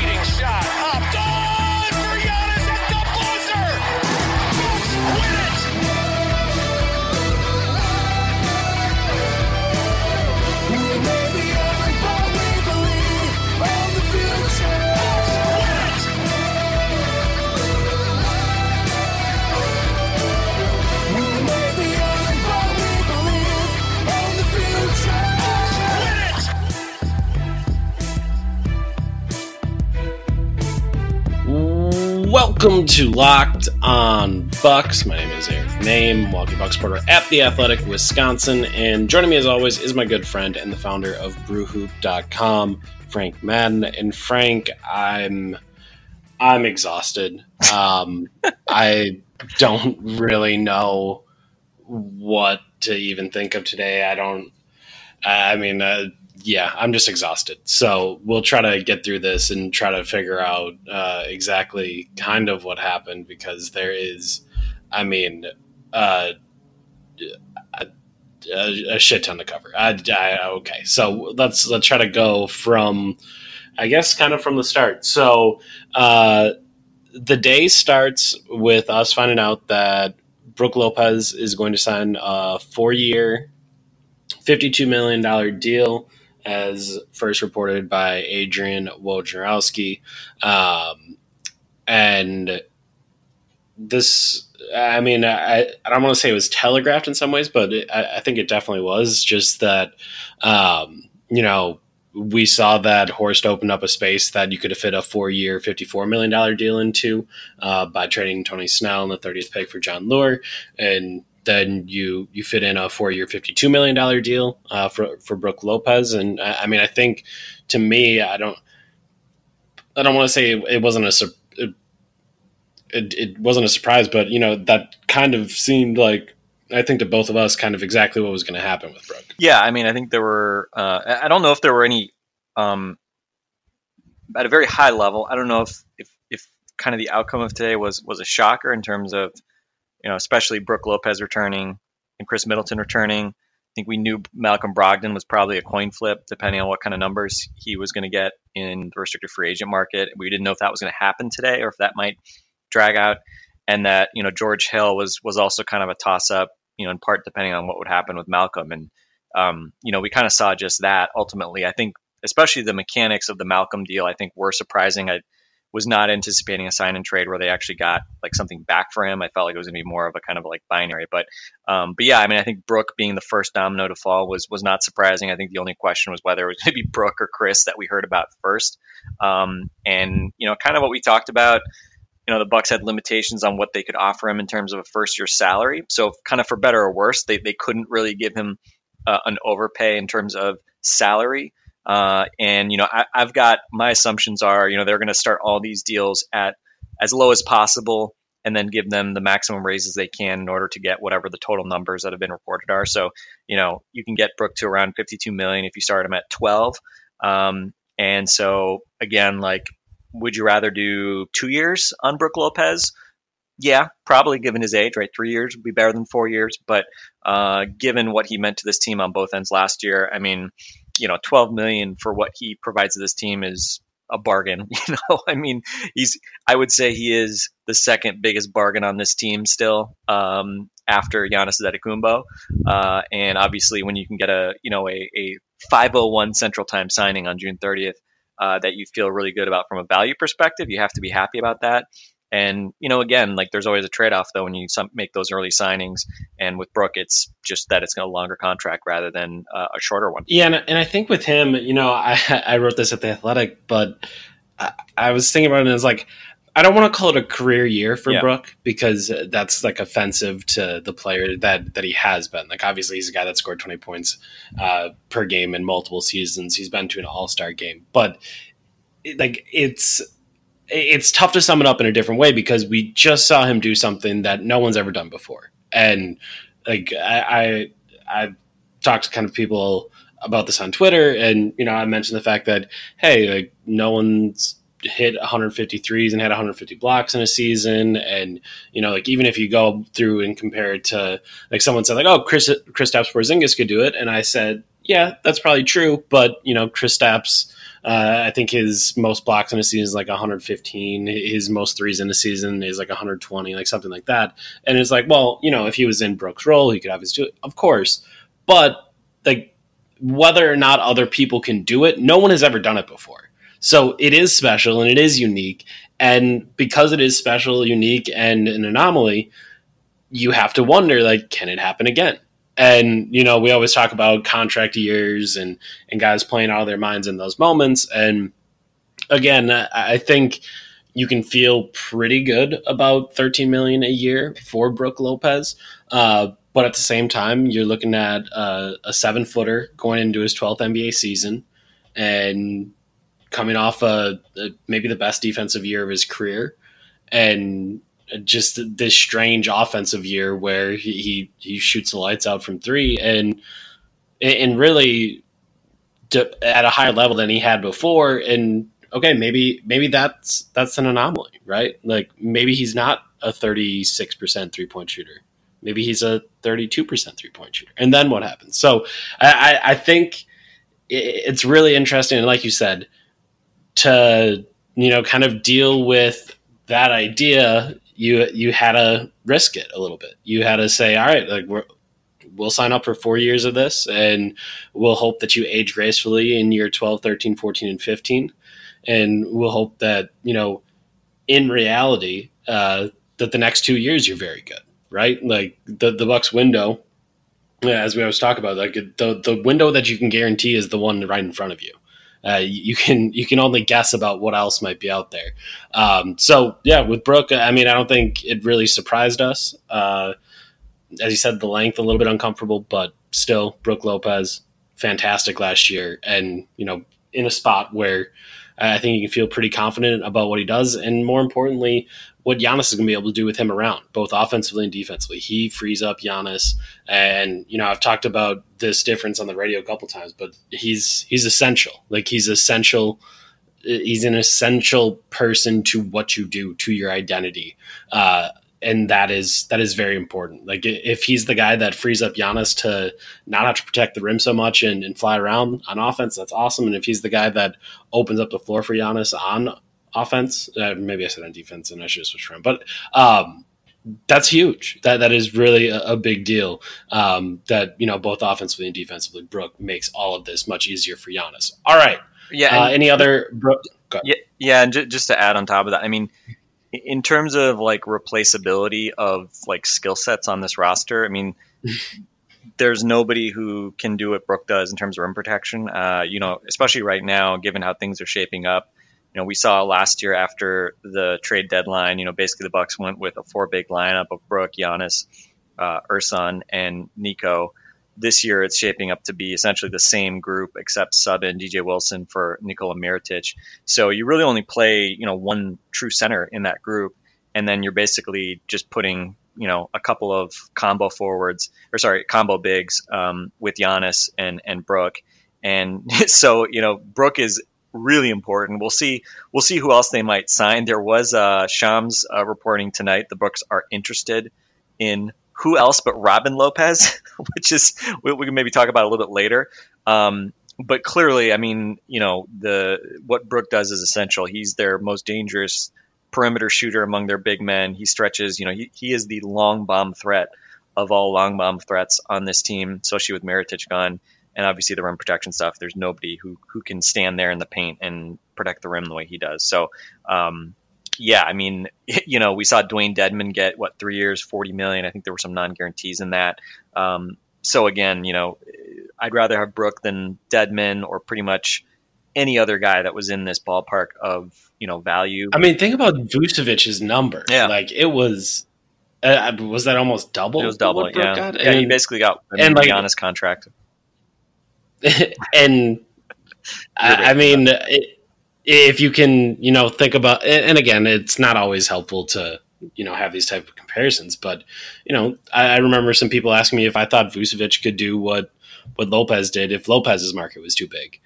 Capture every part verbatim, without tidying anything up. fading shot. Up, on for Giannis at the buzzer. Bucks win it. We may be every ball we believe on the future. Bucks win it. We may be every ball we believe on the future. Bucks win it. Welcome to Locked On Bucks. My name is Eric Nehm, Milwaukee Bucks reporter at The Athletic, Wisconsin. And joining me as always is my good friend and the founder of Brewhoop dot com, Frank Madden. And Frank, I'm I'm exhausted. Um, I don't really know what to even think of today. I don't. I mean, uh, yeah, I'm just exhausted. So we'll try to get through this and try to figure out uh, exactly kind of what happened, because there is, I mean, uh, a, a shit ton to cover. I, I, okay, so let's let's try to go from, I guess, kind of from the start. So uh, the day starts with us finding out that Brooke Lopez is going to sign a four-year, fifty-two million dollars deal, as first reported by Adrian Wojnarowski. Um, and this, I mean, I, I don't want to say it was telegraphed in some ways, but it, I, I think it definitely was just that, um, you know, we saw that Horst opened up a space that you could have fit a four-year, fifty-four million dollars deal into uh, by trading Tony Snell in the thirtieth pick for Jon Leuer. And then you you fit in a four-year, fifty-two million dollars deal uh, for for Brooke Lopez, and I, I mean, I think to me, I don't I don't want to say it, it wasn't a it, it wasn't a surprise, but you know, that kind of seemed like, I think to both of us, kind of exactly what was going to happen with Brooke. Yeah, I mean, I think there were uh, I don't know if there were any um, at a very high level. I don't know if, if if kind of the outcome of today was was a shocker in terms of, you know, especially Brooke Lopez returning and Chris Middleton returning. I think we knew Malcolm Brogdon was probably a coin flip, depending on what kind of numbers he was going to get in the restricted free agent market. We didn't know if that was going to happen today or if that might drag out. And that, you know, George Hill was was also kind of a toss-up, you know, in part depending on what would happen with Malcolm. And, um, you know, we kind of saw just that ultimately. I think especially the mechanics of the Malcolm deal, I think, were surprising. I was not anticipating a sign and trade where they actually got like something back for him. I felt like it was gonna be more of a kind of like binary, but, um, but yeah, I mean, I think Brooke being the first domino to fall was, was not surprising. I think the only question was whether it was going to be Brooke or Chris that we heard about first. Um, and you know, kind of what we talked about, you know, the Bucks had limitations on what they could offer him in terms of a first year salary. So kind of for better or worse, they, they couldn't really give him uh, an overpay in terms of salary. Uh, and, you know, I, I've got my assumptions are, you know, they're going to start all these deals at as low as possible and then give them the maximum raises they can in order to get whatever the total numbers that have been reported are. So, you know, you can get Brooke to around fifty-two million if you start him at twelve. Um, and so again, like, would you rather do two years on Brooke Lopez? Yeah, probably given his age, right? Three years would be better than four years. But uh, given what he meant to this team on both ends last year, I mean, you know, twelve million for what he provides to this team is a bargain. You know, I mean, he's, I would say he is the second biggest bargain on this team still, um, after Giannis Antetokounmpo. Uh, and obviously when you can get a, you know, a, a five oh one Central Time signing on June thirtieth, uh, that you feel really good about from a value perspective, you have to be happy about that. And, you know, again, like there's always a trade-off, though, when you some, make those early signings. And with Brooke, it's just that it's a longer contract rather than uh, a shorter one. Yeah, and, and I think with him, you know, I, I wrote this at The Athletic, but I, I was thinking about it as like, I don't want to call it a career year for yeah. Brooke, because that's like offensive to the player that, that he has been. Like, obviously, he's a guy that scored twenty points uh, per game in multiple seasons. He's been to an all-star game. But, like, it's... It's tough to sum it up in a different way, because we just saw him do something that no one's ever done before. And like I, I, I talked to kind of people about this on Twitter, and you know, I mentioned the fact that hey, like no one's hit one hundred fifty threes and had one hundred fifty blocks in a season. And, you know, like, even if you go through and compare it to, like, someone said, like, oh, Chris Kristaps Porzingis could do it. And I said, yeah, that's probably true. But, you know, Kristaps, uh, I think his most blocks in a season is like one hundred fifteen. His most threes in a season is like one hundred twenty, like something like that. And it's like, well, you know, if he was in Brooke's role, he could obviously do it, of course. But, like, whether or not other people can do it, no one has ever done it before. So it is special and it is unique. And because it is special, unique, and an anomaly, you have to wonder, like, can it happen again? And, you know, we always talk about contract years and, and guys playing out of their minds in those moments. And again, I, I think you can feel pretty good about thirteen million dollars a year for Brooke Lopez. Uh, but at the same time, you're looking at uh, a seven footer going into his twelfth N B A season and coming off a, a maybe the best defensive year of his career. And just this strange offensive year where he, he, he shoots the lights out from three and, and really at a higher level than he had before. And okay, maybe, maybe that's, that's an anomaly, right? Like, maybe he's not a thirty-six percent three point shooter. Maybe he's a thirty-two percent three point shooter. And then what happens? So I, I think it's really interesting. And like you said, to, you know, kind of deal with that idea, you you had to risk it a little bit. You had to say, all right, like, we're, we'll sign up for four years of this, and we'll hope that you age gracefully in year twelve, thirteen, fourteen, and fifteen. And we'll hope that, you know, in reality, uh, that the next two years you're very good, right? Like, the, the Bucks window, as we always talk about, like, the, the window that you can guarantee is the one right in front of you. Uh, you can you can only guess about what else might be out there. Um, so, yeah, with Brooke, I mean, I don't think it really surprised us. Uh, as you said, the length, a little bit uncomfortable, but still, Brooke Lopez, fantastic last year. And, you know, in a spot where I think you can feel pretty confident about what he does. And more importantly, what Giannis is going to be able to do with him around, both offensively and defensively. He frees up Giannis. And, you know, I've talked about this difference on the radio a couple times, but he's he's essential. Like, he's essential. He's an essential person to what you do, to your identity. Uh, and that is that is very important. Like, if he's the guy that frees up Giannis to not have to protect the rim so much and, and fly around on offense, that's awesome. And if he's the guy that opens up the floor for Giannis on offense, uh, maybe I said on defense and I should have switched around, but um, that's huge. That That is really a, a big deal um, that, you know, both offensively and defensively, Brooke makes all of this much easier for Giannis. All right. Yeah. Uh, any other Brooke? Yeah, yeah. And j- just to add on top of that, I mean, in terms of, like, replaceability of, like, skill sets on this roster, I mean, there's nobody who can do what Brooke does in terms of rim protection, uh, you know, especially right now, given how things are shaping up. You know, we saw last year after the trade deadline, you know, basically the Bucks went with a four-big lineup of Brooke, Giannis, uh, Ersan, and Nico. This year it's shaping up to be essentially the same group except sub in D J Wilson for Nikola Mirotic. So you really only play, you know, one true center in that group, and then you're basically just putting, you know, a couple of combo forwards, or sorry, combo bigs um, with Giannis and, and Brooke. And so, you know, Brooke is really important. We'll see. We'll see who else they might sign. There was uh, Shams uh, reporting tonight the Bucks are interested in who else but Robin Lopez, which is we, we can maybe talk about a little bit later. Um, but clearly, I mean, you know, the what Brooke does is essential. He's their most dangerous perimeter shooter among their big men. He stretches. You know, he he is the long bomb threat of all long bomb threats on this team, especially with Mirotic gone. And obviously the rim protection stuff, there's nobody who, who can stand there in the paint and protect the rim the way he does. So, um, yeah, I mean, you know, we saw Dwayne Dedman get, what, three years, forty million dollars. I think there were some non-guarantees in that. Um, so, again, you know, I'd rather have Brooke than Dedman or pretty much any other guy that was in this ballpark of, you know, value. I mean, think about Vucevic's number. Yeah. Like, it was uh, – was that almost double? It was double, yeah. Got? Yeah, and, he basically got a and, like, honest contract. And I, I mean, it, if you can, you know, think about, and again, it's not always helpful to, you know, have these type of comparisons, but, you know, I, I remember some people asking me if I thought Vucevic could do what, what Lopez did if Lopez's market was too big.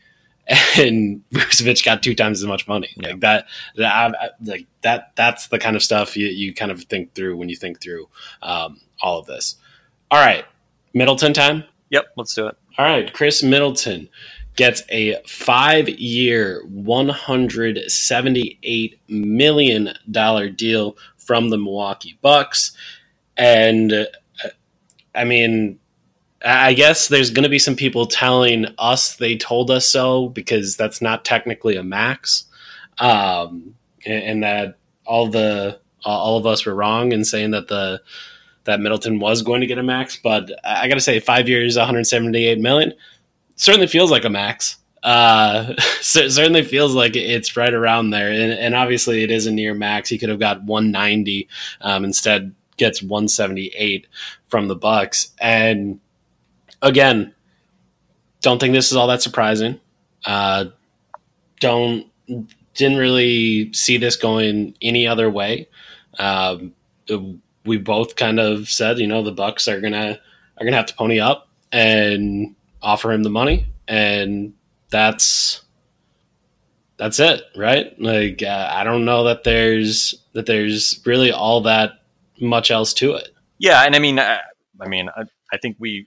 and Vucevic got two times as much money. Yeah. Like that, that I, I, like that. That's the kind of stuff you, you kind of think through when you think through um, all of this. All right, Middleton time. Yep, let's do it. All right, Chris Middleton gets a five-year, one hundred seventy-eight million dollars deal from the Milwaukee Bucks. And, uh, I mean, I guess there's going to be some people telling us they told us so, because that's not technically a max, um, and, and that all the all of us were wrong in saying that the that Middleton was going to get a max. But I got to say, five years, one hundred seventy-eight million dollars certainly feels like a max. Uh, certainly feels like it's right around there, and, and obviously it is a near max. He could have got one ninety, um, instead gets one seventy-eight from the Bucks. And again, don't think this is all that surprising. Uh, don't didn't really see this going any other way. Um, we both kind of said, you know, the Bucks are gonna are gonna have to pony up and offer him the money, and that's that's it, right? Like uh, I don't know that there's that there's really all that much else to it. Yeah, and I mean, I, I mean, I, I think we.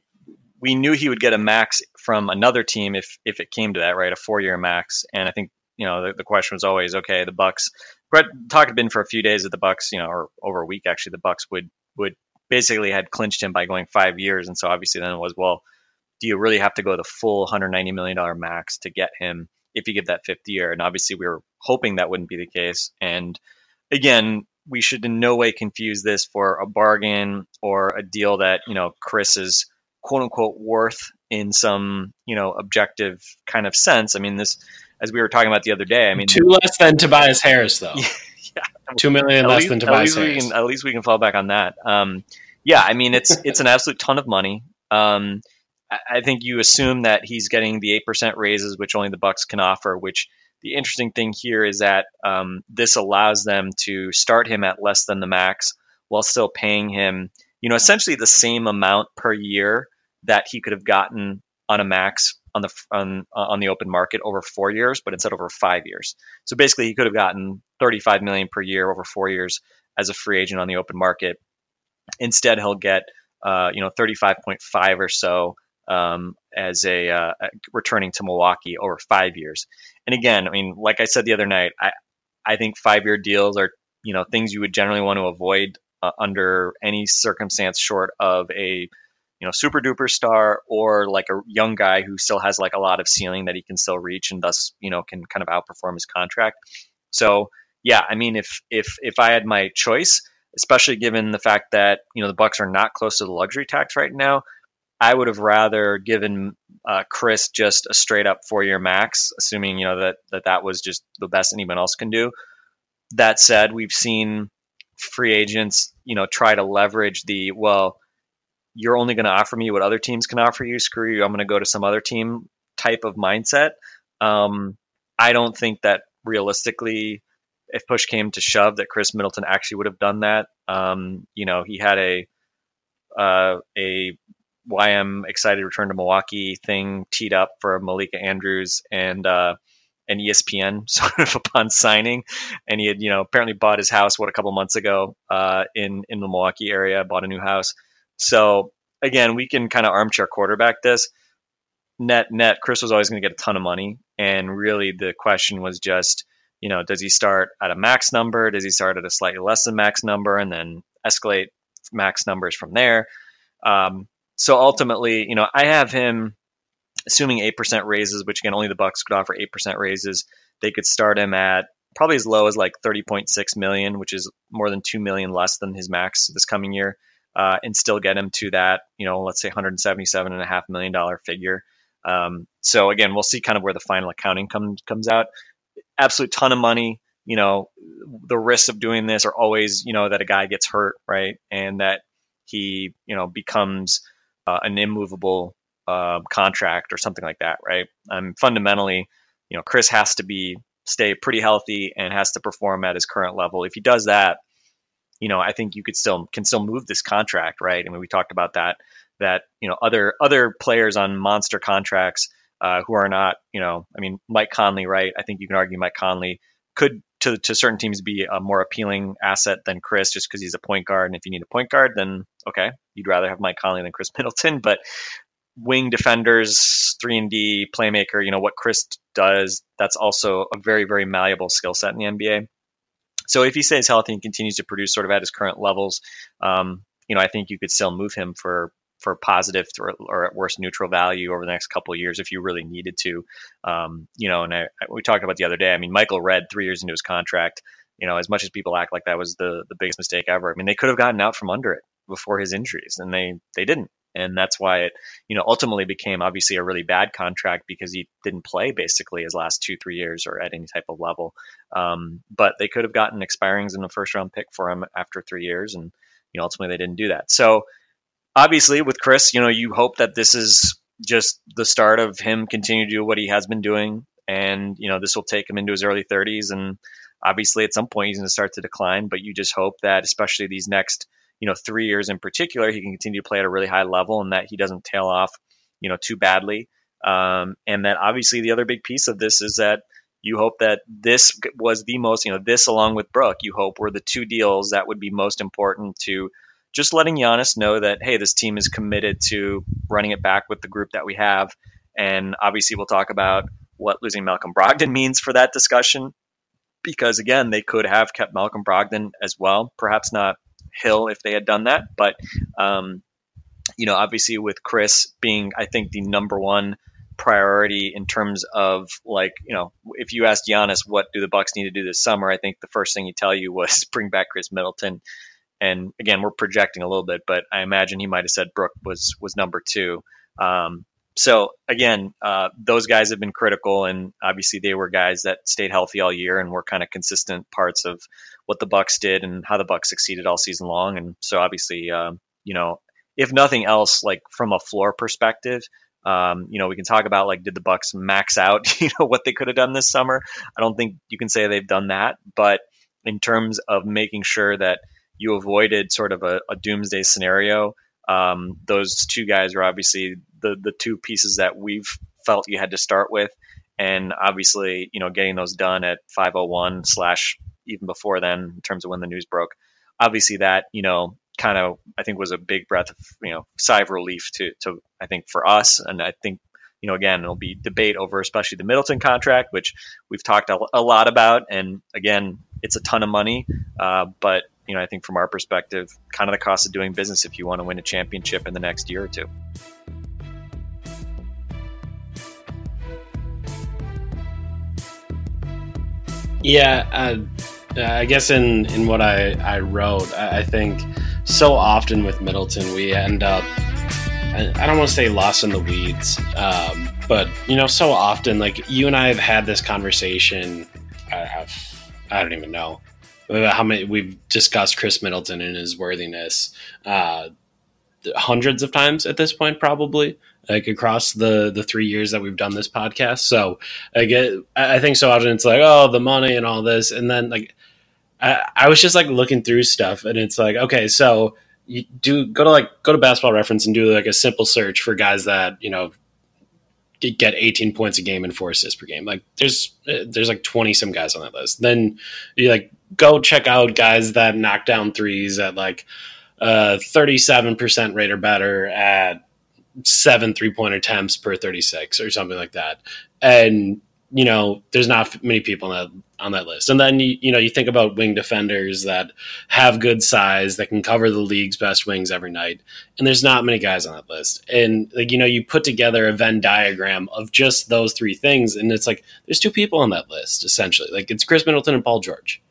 We knew he would get a max from another team if if it came to that, right? A four-year max. And I think, you know, the, the question was always, okay, the Bucks. Brett, talk had been for a few days that the Bucks, you know, or over a week actually, the Bucks would would basically had clinched him by going five years. And so obviously then it was, well, do you really have to go the full one hundred ninety million dollars max to get him if you give that fifth year? And obviously we were hoping that wouldn't be the case. And again, we should in no way confuse this for a bargain or a deal that, you know, Chris is quote unquote worth in some, you know, objective kind of sense. I mean, this, as we were talking about the other day, I mean, two less than Tobias Harris though. Yeah. two million less least, than Tobias at Harris. Can, at least we can fall back on that. Um, yeah. I mean, it's, it's an absolute ton of money. Um, I, I think you assume that he's getting the eight percent raises, which only the Bucks can offer, which the interesting thing here is that um, this allows them to start him at less than the max while still paying him, you know, essentially the same amount per year that he could have gotten on a max on the on, on the open market over four years, but instead over five years. So basically, he could have gotten thirty-five million dollars per year over four years as a free agent on the open market. Instead, he'll get uh, you know thirty-five point five or so um, as a uh, returning to Milwaukee over five years. And again, I mean, like I said the other night, I I think five-year deals are, you know, things you would generally want to avoid uh, under any circumstance, short of a you know, super duper star or like a young guy who still has like a lot of ceiling that he can still reach and thus, you know, can kind of outperform his contract. So yeah, I mean, if, if, if I had my choice, especially given the fact that, you know, the Bucks are not close to the luxury tax right now, I would have rather given uh, Chris just a straight up four year max, assuming, you know, that, that that was just the best anyone else can do. That said, we've seen free agents, you know, try to leverage the, well, you're only going to offer me what other teams can offer you. Screw you. I'm going to go to some other team type of mindset. Um, I don't think that realistically, if push came to shove, that Chris Middleton actually would have done that. Um, you know, he had a, uh, a why I'm excited to return to Milwaukee thing teed up for Malika Andrews and, uh, and E S P N sort of upon signing. And he had, you know, apparently bought his house, what, a couple months ago, uh, in, in the Milwaukee area, bought a new house. So again, we can kind of armchair quarterback this. Net, net, Chris was always going to get a ton of money. And really the question was just, you know, does he start at a max number? Does he start at a slightly less than max number and then escalate max numbers from there? Um, so ultimately, you know, I have him assuming eight percent raises, which again, only the Bucks could offer eight percent raises. They could start him at probably as low as like thirty point six million, which is more than two million less than his max this coming year. Uh, and still get him to that, you know, let's say one hundred seventy-seven point five million dollars figure. Um, so again, we'll see kind of where the final accounting comes comes out. Absolute ton of money. You know, the risks of doing this are always, you know, that a guy gets hurt, right? And that he, you know, becomes uh, an immovable uh, contract or something like that, right? Um, fundamentally, you know, Chris has to be stay pretty healthy and has to perform at his current level. If he does that, you know, I think you could still can still move this contract, right? I mean, we talked about that, that, you know, other other players on monster contracts uh, who are not, you know, I mean, Mike Conley, right? I think you can argue Mike Conley could to, to certain teams be a more appealing asset than Chris, just because he's a point guard. And if you need a point guard, then okay, you'd rather have Mike Conley than Chris Middleton. But wing defenders, three and D playmaker, you know, what Chris does, that's also a very, very malleable skill set in the N B A. So if he stays healthy and continues to produce sort of at his current levels, um, you know, I think you could still move him for for positive or, or at worst neutral value over the next couple of years if you really needed to. Um, you know, and I, we talked about the other day, I mean, Michael Redd, three years into his contract, you know, as much as people act like that was the the biggest mistake ever, I mean, they could have gotten out from under it before his injuries, and they they didn't. And that's why it, you know, ultimately became obviously a really bad contract, because he didn't play basically his last two, three years or at any type of level. Um, but they could have gotten expirings in the first round pick for him after three years. And, you know, ultimately they didn't do that. So obviously with Chris, you know, you hope that this is just the start of him continuing to do what he has been doing. And, you know, this will take him into his early thirties. And obviously at some point he's going to start to decline, but you just hope that especially these next, you know, three years in particular, he can continue to play at a really high level and that he doesn't tail off, you know, too badly. Um, and that obviously the other big piece of this is that you hope that this was the most, you know, this along with Brooke, you hope were the two deals that would be most important to just letting Giannis know that, hey, this team is committed to running it back with the group that we have. And obviously we'll talk about what losing Malcolm Brogdon means for that discussion, because again, they could have kept Malcolm Brogdon as well, perhaps not Hill if they had done that, but um you know, obviously with Chris being, I think, the number one priority in terms of, like, you know, if you asked Giannis what do the Bucks need to do this summer, I think the first thing he'd tell you was bring back Chris Middleton. And again, we're projecting a little bit, but I imagine he might have said Brooke was was number two. Um so again, uh those guys have been critical, and obviously they were guys that stayed healthy all year and were kind of consistent parts of what the Bucks did and how the Bucks succeeded all season long. And so obviously, um, you know, if nothing else, like from a floor perspective, um, you know, we can talk about, like, did the Bucks max out, you know, what they could have done this summer? I don't think you can say they've done that, but in terms of making sure that you avoided sort of a, a doomsday scenario, um, those two guys are obviously the, the two pieces that we've felt you had to start with. And obviously, you know, getting those done at five oh one slash even before then, in terms of when the news broke, obviously that, you know, kind of, I think was a big breath of, you know, sigh of relief to, to, I think for us. And I think, you know, again, it'll be debate over, especially the Middleton contract, which we've talked a, a lot about. And again, it's a ton of money. Uh, but, you know, I think from our perspective, kind of the cost of doing business if you want to win a championship in the next year or two. Yeah. Uh... Uh, I guess in, in what I, I wrote, I, I think so often with Middleton, we end up, I, I don't want to say lost in the weeds, um, but, you know, so often, like, you and I have had this conversation, I, I've, I don't even know, about how many, we've discussed Chris Middleton and his worthiness uh, hundreds of times at this point, probably, like across the, the three years that we've done this podcast. So I get, I think so often it's like, oh, the money and all this. And then, like, I, I was just like looking through stuff, and it's like, okay, so you do go to like, go to Basketball Reference and do like a simple search for guys that, you know, get eighteen points a game and four assists per game. Like there's, there's like twenty some guys on that list. Then you like go check out guys that knock down threes at like uh thirty-seven percent rate or better at seven three-point attempts per thirty-six or something like that. And, you know, there's not many people on that, on that list. And then, you, you know, you think about wing defenders that have good size, that can cover the league's best wings every night. And there's not many guys on that list. And, like, you know, you put together a Venn diagram of just those three things, and it's like, there's two people on that list, essentially. Like, it's Chris Middleton and Paul George.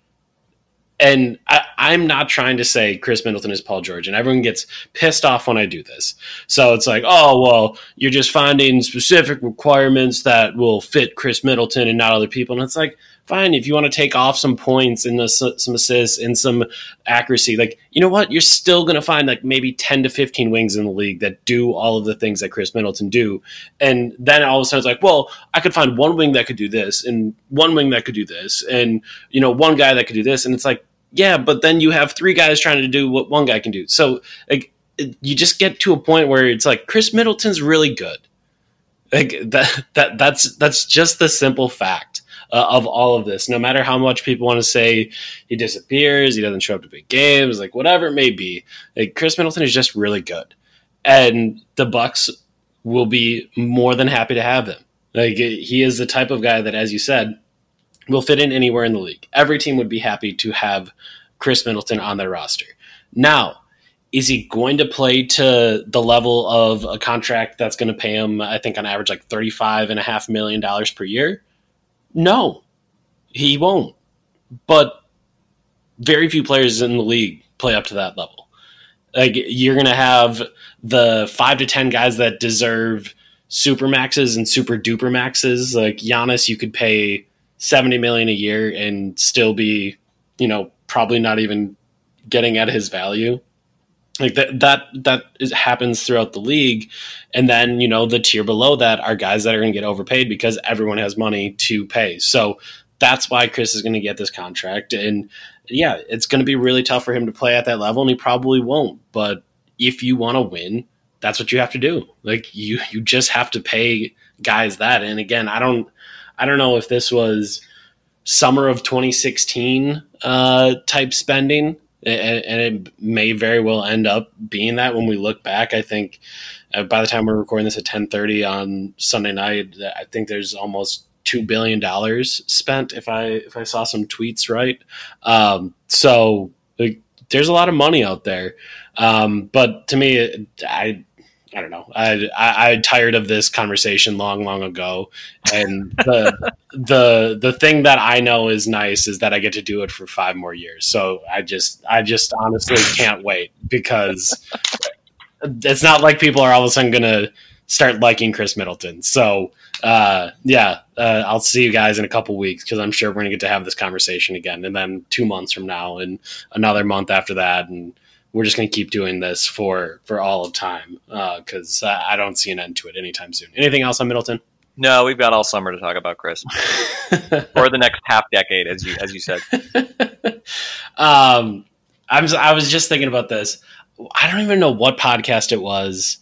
And I, I'm not trying to say Chris Middleton is Paul George, and everyone gets pissed off when I do this. So it's like, oh, well, you're just finding specific requirements that will fit Chris Middleton and not other people. And it's like, fine, if you want to take off some points and some assists and some accuracy, like, you know what? You're still going to find like maybe ten to fifteen wings in the league that do all of the things that Chris Middleton do. And then all of a sudden it's like, well, I could find one wing that could do this and one wing that could do this and, you know, one guy that could do this. And it's like, yeah, but then you have three guys trying to do what one guy can do. So like, you just get to a point where it's like, Chris Middleton's really good. Like that, that that's that's just the simple fact uh, of all of this. No matter how much people want to say he disappears, he doesn't show up to big games, like whatever it may be, like Chris Middleton is just really good, and the Bucks will be more than happy to have him. Like he is the type of guy that, as you said, will fit in anywhere in the league. Every team would be happy to have Chris Middleton on their roster. Now, is he going to play to the level of a contract that's going to pay him, I think on average, like thirty-five and a half million dollars per year? No, he won't. But very few players in the league play up to that level. Like you're going to have the five to ten guys that deserve super maxes and super duper maxes. Like Giannis, you could pay seventy million dollars a year and still be, you know, probably not even getting at his value. Like that, that, that is, happens throughout the league. And then, you know, the tier below that are guys that are going to get overpaid because everyone has money to pay. So that's why Chris is going to get this contract. And yeah, it's going to be really tough for him to play at that level, and he probably won't. But if you want to win, that's what you have to do. Like you, you just have to pay guys that. And again, I don't, I don't know if this was summer of twenty sixteen uh, type spending. And it may very well end up being that when we look back. I think by the time we're recording this at ten thirty on Sunday night, I think there's almost two billion dollars spent, if I if I saw some tweets right. Um, so like, there's a lot of money out there. Um, but to me, I I don't know. I, I I tired of this conversation long, long ago. And the the the thing that I know is nice is that I get to do it for five more years. So I just I just honestly can't wait, because it's not like people are all of a sudden going to start liking Chris Middleton. So uh, yeah, uh, I'll see you guys in a couple weeks, because I'm sure we're going to get to have this conversation again. And then two months from now and another month after that, and we're just going to keep doing this for, for all of time, because uh, uh, I don't see an end to it anytime soon. Anything else on Middleton? No, we've got all summer to talk about Chris, or the next half decade, as you as you said. um, I was I was just thinking about this. I don't even know what podcast it was.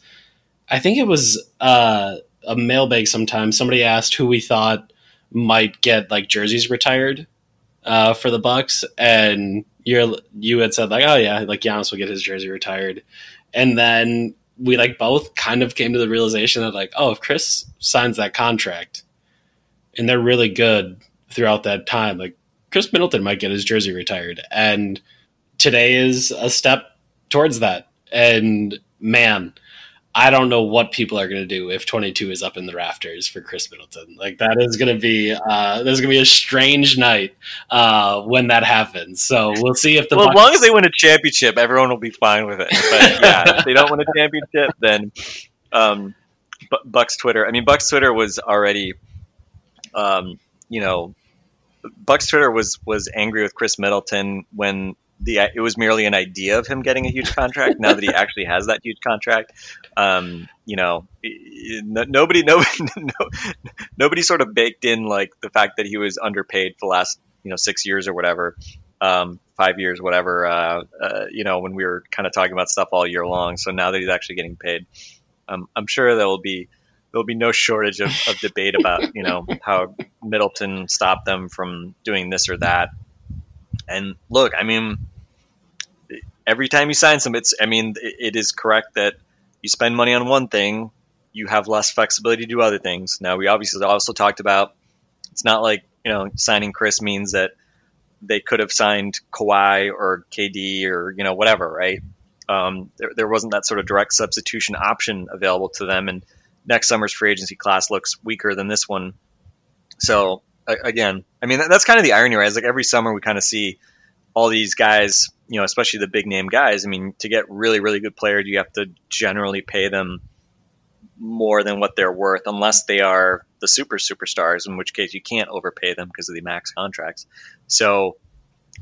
I think it was uh, a mailbag sometime. Somebody asked who we thought might get like jerseys retired uh, for the Bucks, and You you had said like, oh yeah, like Giannis will get his jersey retired, and then we like both kind of came to the realization that like, oh, if Chris signs that contract and they're really good throughout that time, like Chris Middleton might get his jersey retired, and today is a step towards that. And man, I don't know what people are going to do if twenty-two is up in the rafters for Chris Middleton. Like that is going to be, uh, there's going to be a strange night uh, when that happens. So we'll see if the well, Bucks- as long as they win a championship, everyone will be fine with it. But yeah, if they don't win a championship, then um, B- Bucks Twitter. I mean, Bucks Twitter was already, um, you know, Bucks Twitter was was angry with Chris Middleton when. The, it was merely an idea of him getting a huge contract. Now that he actually has that huge contract, um, you know, nobody, nobody, no, nobody sort of baked in like the fact that he was underpaid for the last, you know, six years or whatever, um, five years, whatever. Uh, uh, you know, when we were kind of talking about stuff all year long. So now that he's actually getting paid, um, I'm sure there will be there'll be no shortage of, of debate about you know how Middleton stopped them from doing this or that. And look, I mean, every time you sign some, it's, I mean, it, it is correct that you spend money on one thing, you have less flexibility to do other things. Now, we obviously also talked about, it's not like, you know, signing Chris means that they could have signed Kawhi or K D or, you know, whatever, right? Um, there, there wasn't that sort of direct substitution option available to them. And next summer's free agency class looks weaker than this one. So, again, I mean, that's kind of the irony, right? It's like every summer we kind of see all these guys, you know, especially the big name guys. I mean, to get really, really good players, you have to generally pay them more than what they're worth, unless they are the super superstars, in which case you can't overpay them because of the max contracts. So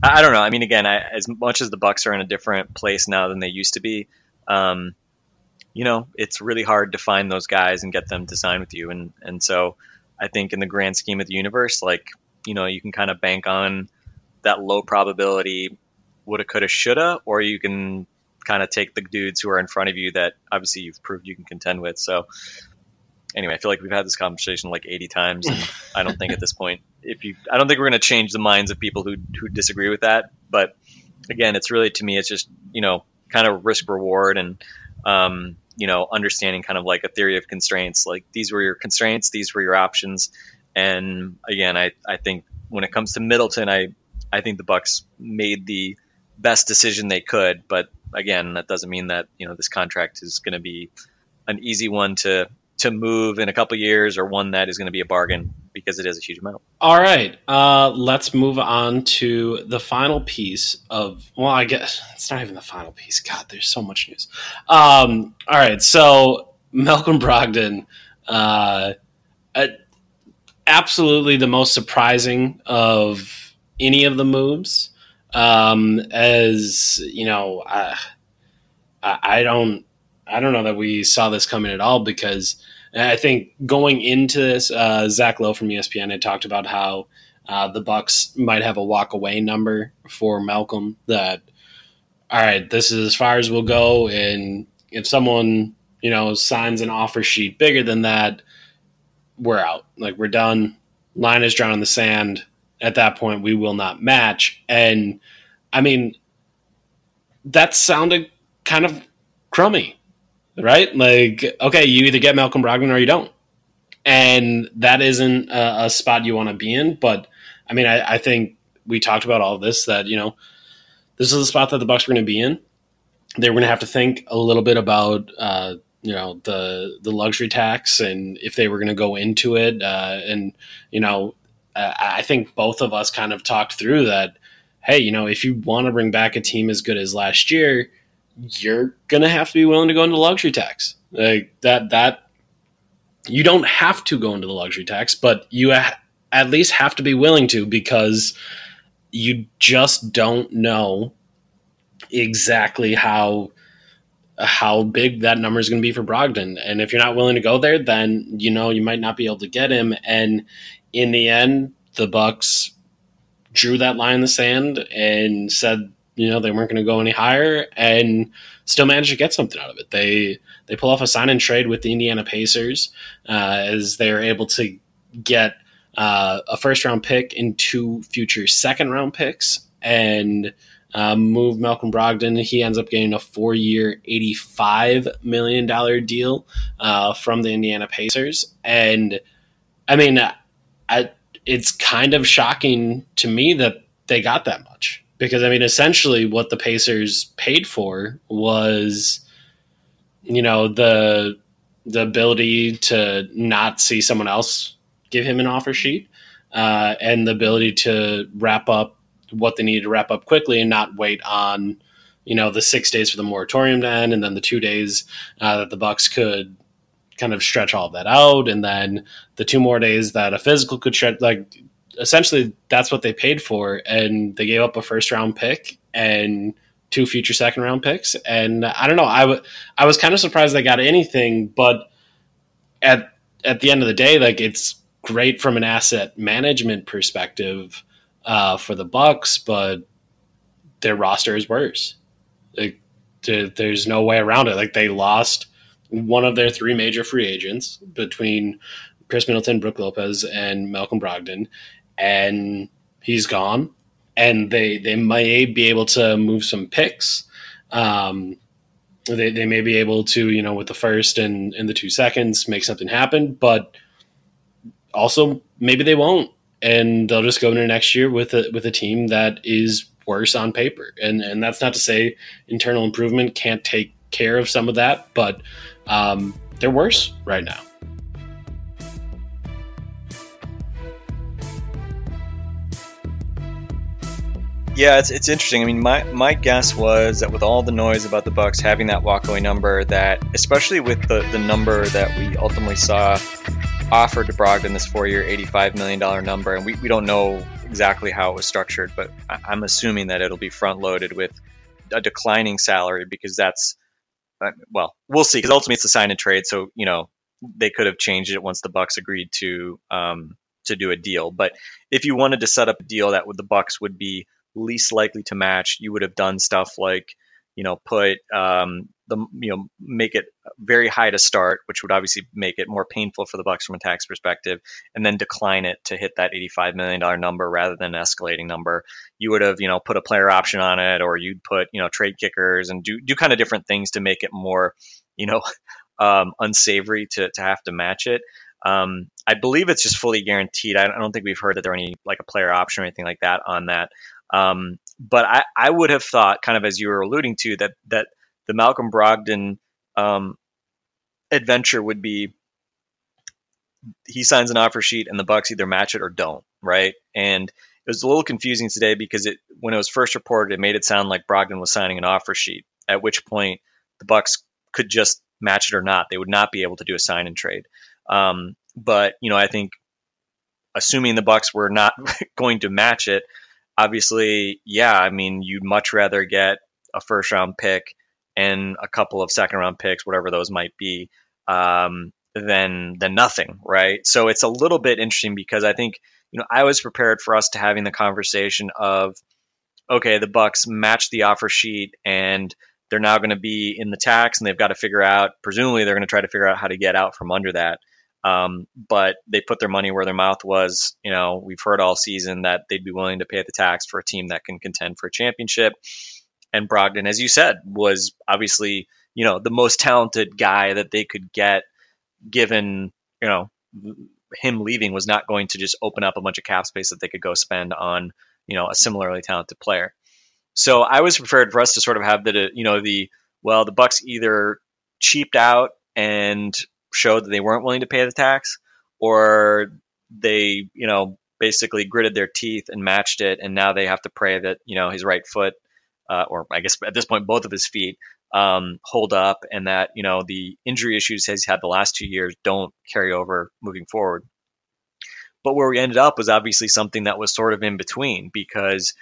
I don't know. I mean, again, I, as much as the Bucks are in a different place now than they used to be, um, you know, it's really hard to find those guys and get them to sign with you. And, and so I think in the grand scheme of the universe, like, you know, you can kind of bank on that low probability woulda, coulda, shoulda, or you can kind of take the dudes who are in front of you that obviously you've proved you can contend with. So anyway, I feel like we've had this conversation like eighty times. And I don't think at this point, if you, I don't think we're going to change the minds of people who who disagree with that. But again, it's really, to me, it's just, you know, kind of risk reward and, um, you know, understanding kind of like a theory of constraints, like these were your constraints, these were your options. And again, I, I think when it comes to Middleton, I, I think the Bucks made the best decision they could. But again, that doesn't mean that, you know, this contract is going to be an easy one to, to move in a couple of years, or one that is going to be a bargain, because it is a huge amount. All right. Uh, let's move on to the final piece of, well, I guess it's not even the final piece. God, there's so much news. Um, all right. So Malcolm Brogdon, uh, absolutely the most surprising of any of the moves. Um, as you know, I, I don't, I don't know that we saw this coming at all, because I think going into this, uh, Zach Lowe from E S P N had talked about how uh, the Bucks might have a walk away number for Malcolm, that, all right, this is as far as we'll go. And if someone, you know, signs an offer sheet bigger than that, we're out. Like, we're done. Line is drawn in the sand. At that point, we will not match. And I mean, that sounded kind of crummy. Right? Like, okay, you either get Malcolm Brogdon or you don't. And that isn't a, a spot you want to be in. But, I mean, I, I think we talked about all of this, that, you know, this is the spot that the Bucks were going to be in. They were going to have to think a little bit about, uh, you know, the the luxury tax, and if they were going to go into it. Uh, and, you know, I, I think both of us kind of talked through that, hey, you know, if you want to bring back a team as good as last year, you're going to have to be willing to go into luxury tax. Like that, that you don't have to go into the luxury tax, but you ha- at least have to be willing to, because you just don't know exactly how, how big that number is going to be for Brogdon. And if you're not willing to go there, then, you know, you might not be able to get him. And in the end, the Bucks drew that line in the sand and said, you know, they weren't going to go any higher, and still managed to get something out of it. They they pull off a sign and trade with the Indiana Pacers, uh, as they were able to get uh, a first round pick and two future second round picks, and uh, move Malcolm Brogdon. He ends up getting a four year, eighty-five million dollars deal uh, from the Indiana Pacers. And I mean, I, it's kind of shocking to me that they got that much. Because, I mean, essentially what the Pacers paid for was, you know, the the ability to not see someone else give him an offer sheet, uh, and the ability to wrap up what they needed to wrap up quickly and not wait on, you know, the six days for the moratorium to end, and then the two days uh, that the Bucks could kind of stretch all of that out, and then the two more days that a physical could stretch, like, essentially that's what they paid for. And they gave up a first round pick and two future second round picks. And I don't know. I, w- I was kind of surprised they got anything, but at, at the end of the day, like, it's great from an asset management perspective uh, for the Bucks, but their roster is worse. Like, there, there's no way around it. Like, they lost one of their three major free agents between Chris Middleton, Brooke Lopez, and Malcolm Brogdon. And he's gone, and they, they may be able to move some picks. Um, they, they may be able to, you know, with the first and, and the two seconds, make something happen, but also maybe they won't. And they'll just go into next year with a, with a team that is worse on paper. And, and that's not to say internal improvement can't take care of some of that, but um, they're worse right now. Yeah, it's it's interesting. I mean, my, my guess was that with all the noise about the Bucks having that walkaway number, that especially with the, the number that we ultimately saw offered to Brogdon, this four-year, eighty-five million dollars number, and we, we don't know exactly how it was structured, but I'm assuming that it'll be front-loaded with a declining salary, because that's, well, we'll see, because ultimately it's a sign and trade, so, you know, they could have changed it once the Bucks agreed to um to do a deal. But if you wanted to set up a deal that the Bucks would be least likely to match, you would have done stuff like, you know, put um, the, you know, make it very high to start, which would obviously make it more painful for the Bucks from a tax perspective, and then decline it to hit that eighty-five million dollars number rather than an escalating number. You would have, you know, put a player option on it, or you'd put, you know, trade kickers and do, do kind of different things to make it more, you know, um, unsavory to, to have to match it. Um, I believe it's just fully guaranteed. I don't think we've heard that there are any like a player option or anything like that on that. Um, but I, I would have thought, kind of as you were alluding to, that that the Malcolm Brogdon um, adventure would be he signs an offer sheet and the Bucks either match it or don't, right? And it was a little confusing today because it when it was first reported, it made it sound like Brogdon was signing an offer sheet, at which point the Bucks could just match it or not. They would not be able to do a sign and trade. Um, but, you know, I think assuming the Bucks were not going to match it, obviously, yeah, I mean, you'd much rather get a first round pick and a couple of second round picks, whatever those might be, um, than, than nothing. Right. So it's a little bit interesting because I think, you know, I was prepared for us to having the conversation of, okay, the Bucks match the offer sheet and they're now going to be in the tax and they've got to figure out, presumably they're going to try to figure out how to get out from under that. Um, but they put their money where their mouth was. You know, we've heard all season that they'd be willing to pay the tax for a team that can contend for a championship. And Brogdon, as you said, was obviously, you know, the most talented guy that they could get, given, you know, him leaving was not going to just open up a bunch of cap space that they could go spend on, you know, a similarly talented player. So I was prepared for us to sort of have the, you know, the, well, the Bucks either cheaped out and showed that they weren't willing to pay the tax, or they, you know, basically gritted their teeth and matched it. And now they have to pray that, you know, his right foot, uh, or I guess at this point, both of his feet um, hold up, and that, you know, the injury issues he's had the last two years don't carry over moving forward. But where we ended up was obviously something that was sort of in between, because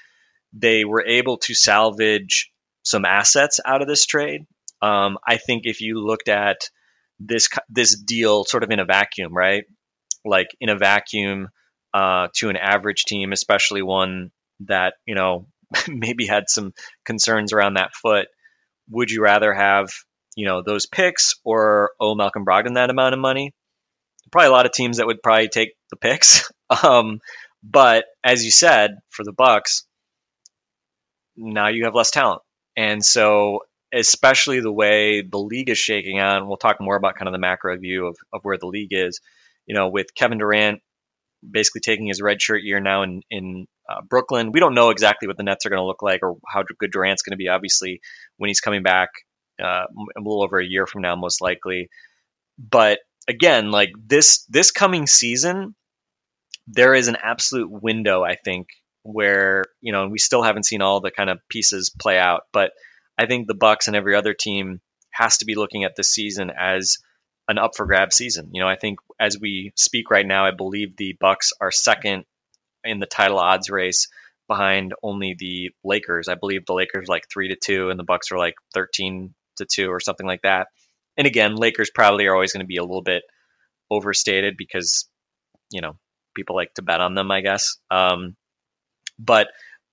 they were able to salvage some assets out of this trade. Um, I think if you looked at this this deal sort of in a vacuum, right? Like in a vacuum uh, to an average team, especially one that, you know, maybe had some concerns around that foot, would you rather have, you know, those picks or owe Malcolm Brogdon that amount of money? Probably a lot of teams that would probably take the picks. um, but as you said, for the Bucks, now you have less talent. And so, especially the way the league is shaking out, and we'll talk more about kind of the macro view of, of where the league is, you know, with Kevin Durant basically taking his redshirt year now in, in uh, Brooklyn. We don't know exactly what the Nets are going to look like or how good Durant's going to be, obviously, when he's coming back uh, a little over a year from now, most likely. But again, like this, this coming season, there is an absolute window, I think, where, you know, and we still haven't seen all the kind of pieces play out, but I think the Bucks and every other team has to be looking at this season as an up for grab season. You know, I think as we speak right now, I believe the Bucks are second in the title odds race behind only the Lakers. I believe the Lakers are like three to two and the Bucks are like thirteen to two or something like that. And again, Lakers probably are always going to be a little bit overstated because, you know, people like to bet on them, I guess. Um, But,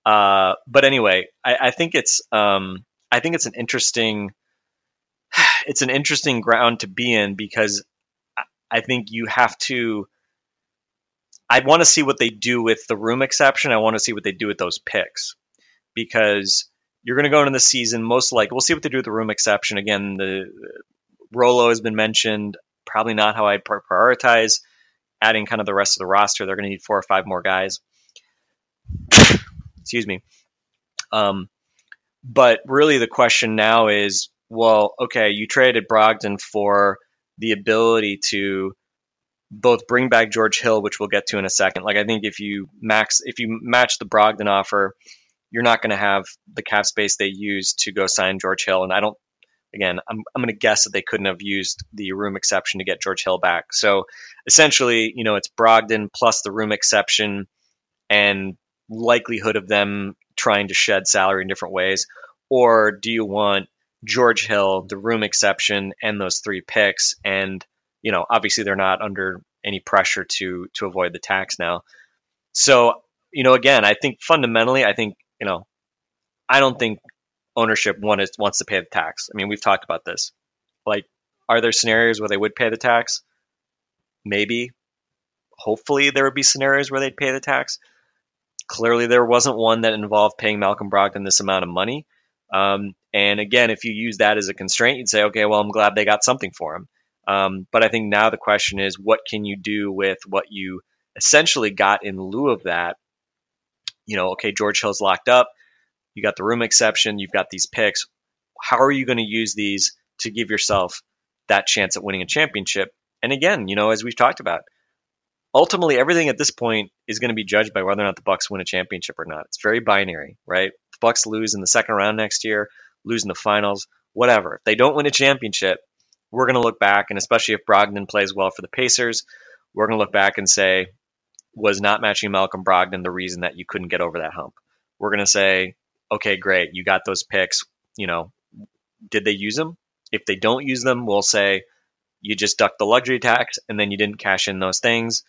uh, but anyway, I, I think it's, um, I think it's an interesting, it's an interesting ground to be in, because I think you have to, I want to see what they do with the room exception. I want to see what they do with those picks, because you're going to go into the season most likely. We'll see what they do with the room exception. Again, the Rolo has been mentioned, probably not how I prioritize adding kind of the rest of the roster. They're going to need four or five more guys. Excuse me. Um, but really the question now is, well, okay, you traded Brogdon for the ability to both bring back George Hill, which we'll get to in a second. Like, I think if you max, if you match the Brogdon offer, you're not going to have the cap space they used to go sign George Hill. And I don't, again, I'm, I'm going to guess that they couldn't have used the room exception to get George Hill back. So essentially, you know, it's Brogdon plus the room exception and likelihood of them trying to shed salary in different ways. Or do you want George Hill, the room exception, and those three picks? And, you know, obviously they're not under any pressure to to avoid the tax now. So, you know, again, I think fundamentally, I think, you know, I don't think ownership want is, wants to pay the tax. I mean, we've talked about this. Like, are there scenarios where they would pay the tax? Maybe. Hopefully there would be scenarios where they'd pay the tax. Clearly there wasn't one that involved paying Malcolm Brogdon this amount of money. Um, and again, if you use that as a constraint, you'd say, okay, well, I'm glad they got something for him. Um, but I think now the question is, what can you do with what you essentially got in lieu of that? You know, okay, George Hill's locked up. You got the room exception. You've got these picks. How are you going to use these to give yourself that chance at winning a championship? And again, you know, as we've talked about, ultimately everything at this point is going to be judged by whether or not the Bucks win a championship or not. It's very binary, right? The Bucks lose in the second round next year, lose in the finals, whatever. If they don't win a championship, we're going to look back, and especially if Brogdon plays well for the Pacers, we're going to look back and say, was not matching Malcolm Brogdon the reason that you couldn't get over that hump? We're going to say, okay, great, you got those picks. You know, did they use them? If they don't use them, we'll say you just ducked the luxury tax and then you didn't cash in those things.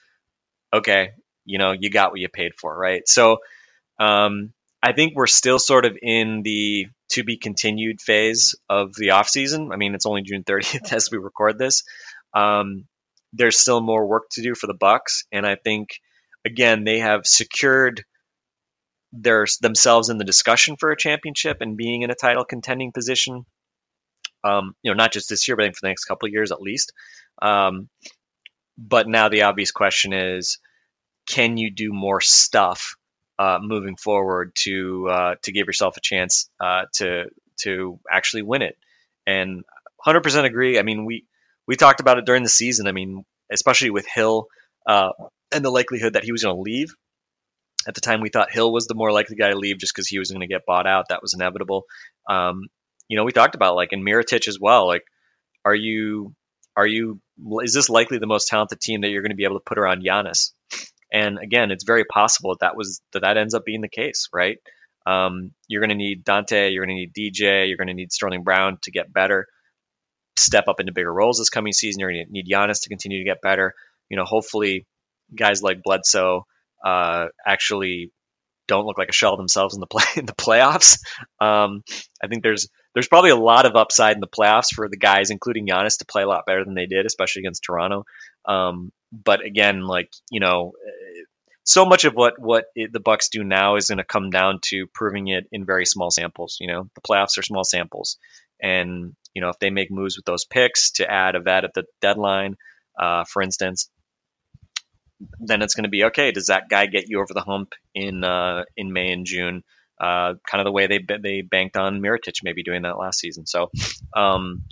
Okay, you know, you got what you paid for, right? So um, I think we're still sort of in the to be continued phase of the offseason. I mean, it's only June thirtieth as we record this. Um, there's still more work to do for the Bucks, and I think, again, they have secured their themselves in the discussion for a championship and being in a title contending position. Um, you know, not just this year, but I think for the next couple of years at least. Um, but now the obvious question is, can you do more stuff uh, moving forward to uh, to give yourself a chance uh, to to actually win it? And one hundred percent agree. I mean, we we talked about it during the season. I mean, especially with Hill. Uh, And the likelihood that he was going to leave. At the time, we thought Hill was the more likely guy to leave just because he was going to get bought out. That was inevitable. Um, you know, we talked about like in Mirotic as well. Like, are you, are you, is this likely the most talented team that you're going to be able to put around Giannis? And again, it's very possible that that was that, that ends up being the case, right? Um, you're going to need Dante. You're going to need D J. You're going to need Sterling Brown to get better, step up into bigger roles this coming season. You're going to need Giannis to continue to get better. You know, hopefully guys like Bledsoe uh, actually don't look like a shell themselves in the play in the playoffs. Um, I think there's there's probably a lot of upside in the playoffs for the guys, including Giannis, to play a lot better than they did, especially against Toronto. Um, but again, like you know, so much of what what it, the Bucks do now is going to come down to proving it in very small samples. You know, the playoffs are small samples, and you know if they make moves with those picks to add a vet at the deadline, uh, for instance, then it's going to be, okay, does that guy get you over the hump in uh, in May and June? Uh, kind of the way they they banked on Mirotic maybe doing that last season. So, um,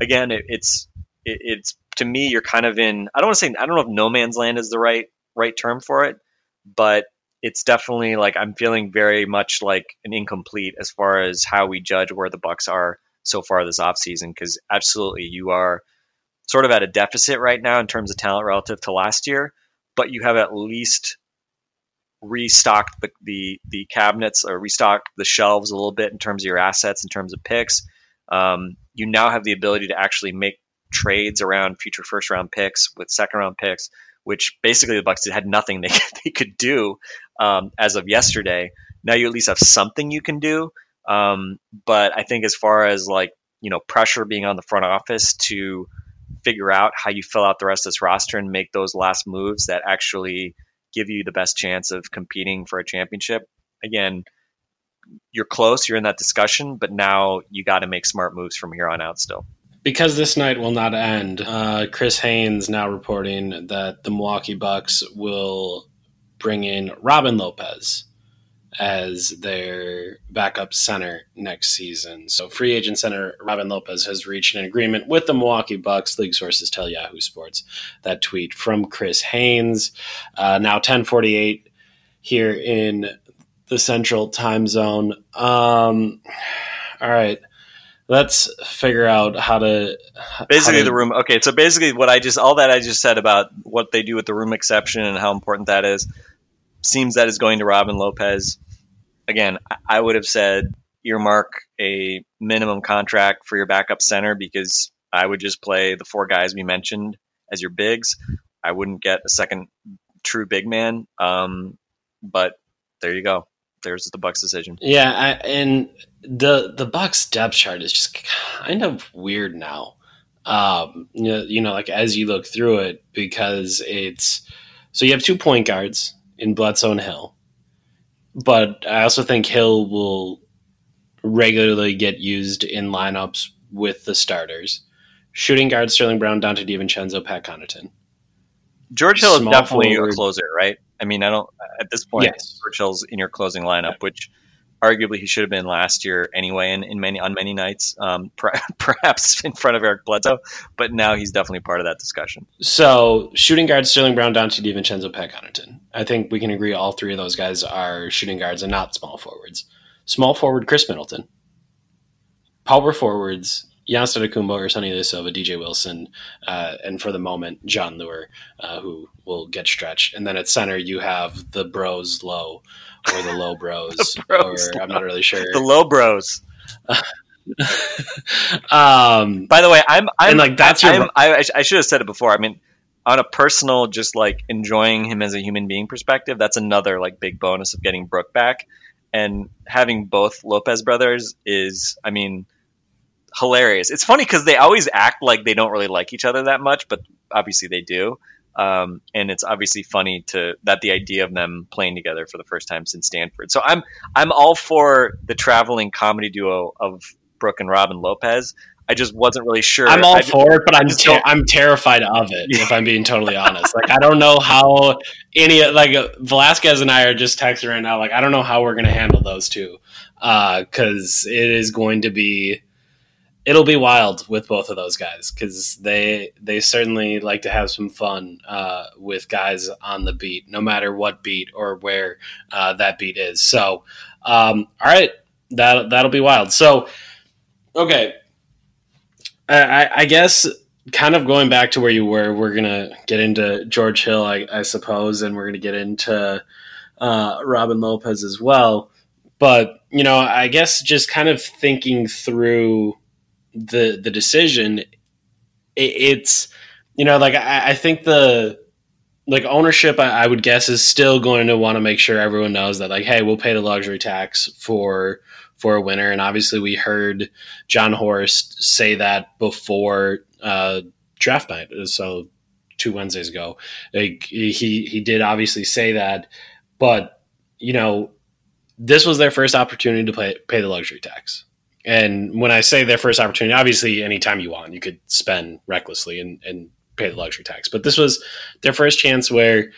again, it, it's it, it's to me, you're kind of in, I don't want to say, I don't know if no man's land is the right right term for it, but it's definitely like I'm feeling very much like an incomplete as far as how we judge where the Bucks are so far this offseason, because absolutely you are sort of at a deficit right now in terms of talent relative to last year. But you have at least restocked the, the the cabinets or restocked the shelves a little bit in terms of your assets, in terms of picks. Um, you now have the ability to actually make trades around future first round picks with second round picks, which basically the Bucks had nothing they they could do um, as of yesterday. Now you at least have something you can do. Um, but I think as far as like you know pressure being on the front office to figure out how you fill out the rest of this roster and make those last moves that actually give you the best chance of competing for a championship. Again, you're close, you're in that discussion, but now you got to make smart moves from here on out still. Because this night will not end, uh, Chris Haynes now reporting that the Milwaukee Bucks will bring in Robin Lopez as their backup center next season. So free agent center Robin Lopez has reached an agreement with the Milwaukee Bucks. League sources tell Yahoo Sports that tweet from Chris Haynes. Uh, now ten forty-eight here in the Central Time Zone. Um, all right. Let's figure out how to basically how to, the room. Okay. So basically what I just, all that I just said about what they do with the room exception and how important that is, seems that is going to Robin Lopez. Again, I would have said earmark a minimum contract for your backup center because I would just play the four guys we mentioned as your bigs. I wouldn't get a second true big man. Um, but there you go. theirs is the Bucks' decision. Yeah, I, and the the Bucks' depth chart is just kind of weird now. Um, you know, you know, like as you look through it, because it's so you have two point guards in Bledsoe and Hill, but I also think Hill will regularly get used in lineups with the starters. Shooting guard Sterling Brown, Dante DiVincenzo, Pat Connaughton. George Hill is Small definitely forward. Your closer, right? I mean, I don't at this point. Yes. George Hill's in your closing lineup, yeah. which arguably he should have been last year anyway, and in, in many on many nights, um, per, perhaps in front of Eric Bledsoe. But now he's definitely part of that discussion. So shooting guard Sterling Brown, Dante DiVincenzo, Pat Connaughton. I think we can agree all three of those guys are shooting guards and not small forwards. Small forward Chris Middleton. Power forwards. Giannis Antetokounmpo, Ersan Ilyasova, D J Wilson, uh, and for the moment, Jon Leuer, uh, who will get stretched. And then at center, you have the bros low, or the low bros, the bros or low. I'm not really sure. The low bros. um, By the way, I'm, I'm and like that's your. I'm, I, I should have said it before. I mean, on a personal, just like enjoying him as a human being perspective, that's another like big bonus of getting Brooke back, and having both Lopez brothers is, I mean. Hilarious. It's funny because they always act like they don't really like each other that much, but obviously they do. Um, and it's obviously funny to that the idea of them playing together for the first time since Stanford. So I'm I'm all for the traveling comedy duo of Brooke and Robin Lopez. I just wasn't really sure. I'm all just, for it, but I'm ter- I'm terrified of it. If I'm being totally honest, like I don't know how any like Velasquez and I are just texting right now. Like I don't know how we're gonna handle those two because uh, it is going to be. It'll be wild with both of those guys because they they certainly like to have some fun uh, with guys on the beat, no matter what beat or where uh, that beat is. So, um, all right, that that'll be wild. So, okay, I, I guess kind of going back to where you were, we're gonna get into George Hill, I, I suppose, and we're gonna get into uh, Robin Lopez as well. But you know, I guess just kind of thinking through. The the decision, it, it's you know like I, I think the like ownership I, I would guess is still going to want to make sure everyone knows that like hey we'll pay the luxury tax for for a winner, and obviously we heard John Horst say that before uh, draft night, so two Wednesdays ago like, he he did obviously say that, but you know this was their first opportunity to pay pay the luxury tax. And when I say their first opportunity, obviously anytime you want, you could spend recklessly and, and pay the luxury tax. But this was their first chance where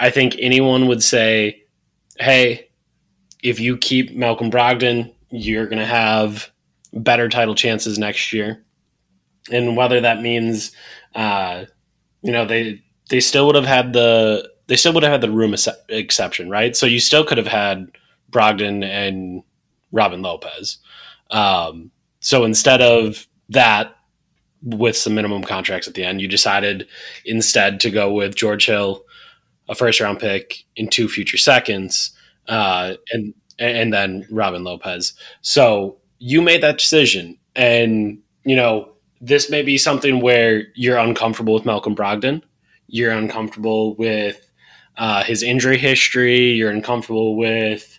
I think anyone would say, hey, if you keep Malcolm Brogdon, you're going to have better title chances next year. And whether that means, uh, you know, they they still would have had the they still would have had the room ex- exception, right? So you still could have had Brogdon and Robin Lopez. Um, so instead of that, with some minimum contracts at the end, you decided instead to go with George Hill, a first round pick and two future seconds, uh, and, and then Robin Lopez. So you made that decision, and, you know, this may be something where you're uncomfortable with Malcolm Brogdon. You're uncomfortable with, uh, his injury history. You're uncomfortable with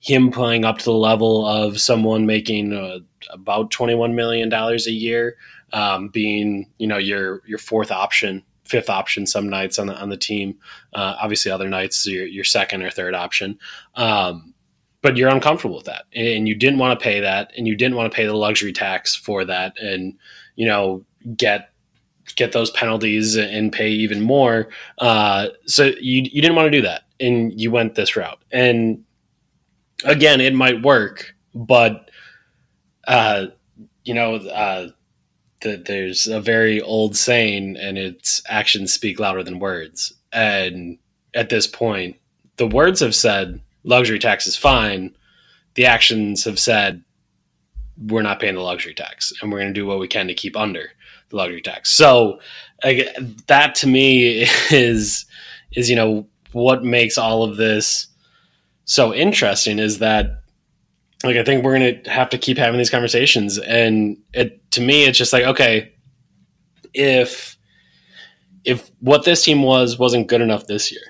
him playing up to the level of someone making uh, about twenty-one million dollars a year, um, being, you know, your, your fourth option, fifth option, some nights on the, on the team, uh, obviously other nights, your, your second or third option. Um, but you're uncomfortable with that, and you didn't want to pay that, and you didn't want to pay the luxury tax for that. And, you know, get, get those penalties and pay even more. Uh, so you, you didn't want to do that, and you went this route. And, again, it might work, but, uh, you know, uh, th- there's a very old saying, and it's actions speak louder than words. And at this point, the words have said luxury tax is fine. The actions have said we're not paying the luxury tax, and we're going to do what we can to keep under the luxury tax. So I, that to me is, is, you know, what makes all of this so interesting is that, like, I think we're going to have to keep having these conversations. And it, to me, it's just like, okay, if, if what this team was, wasn't good enough this year,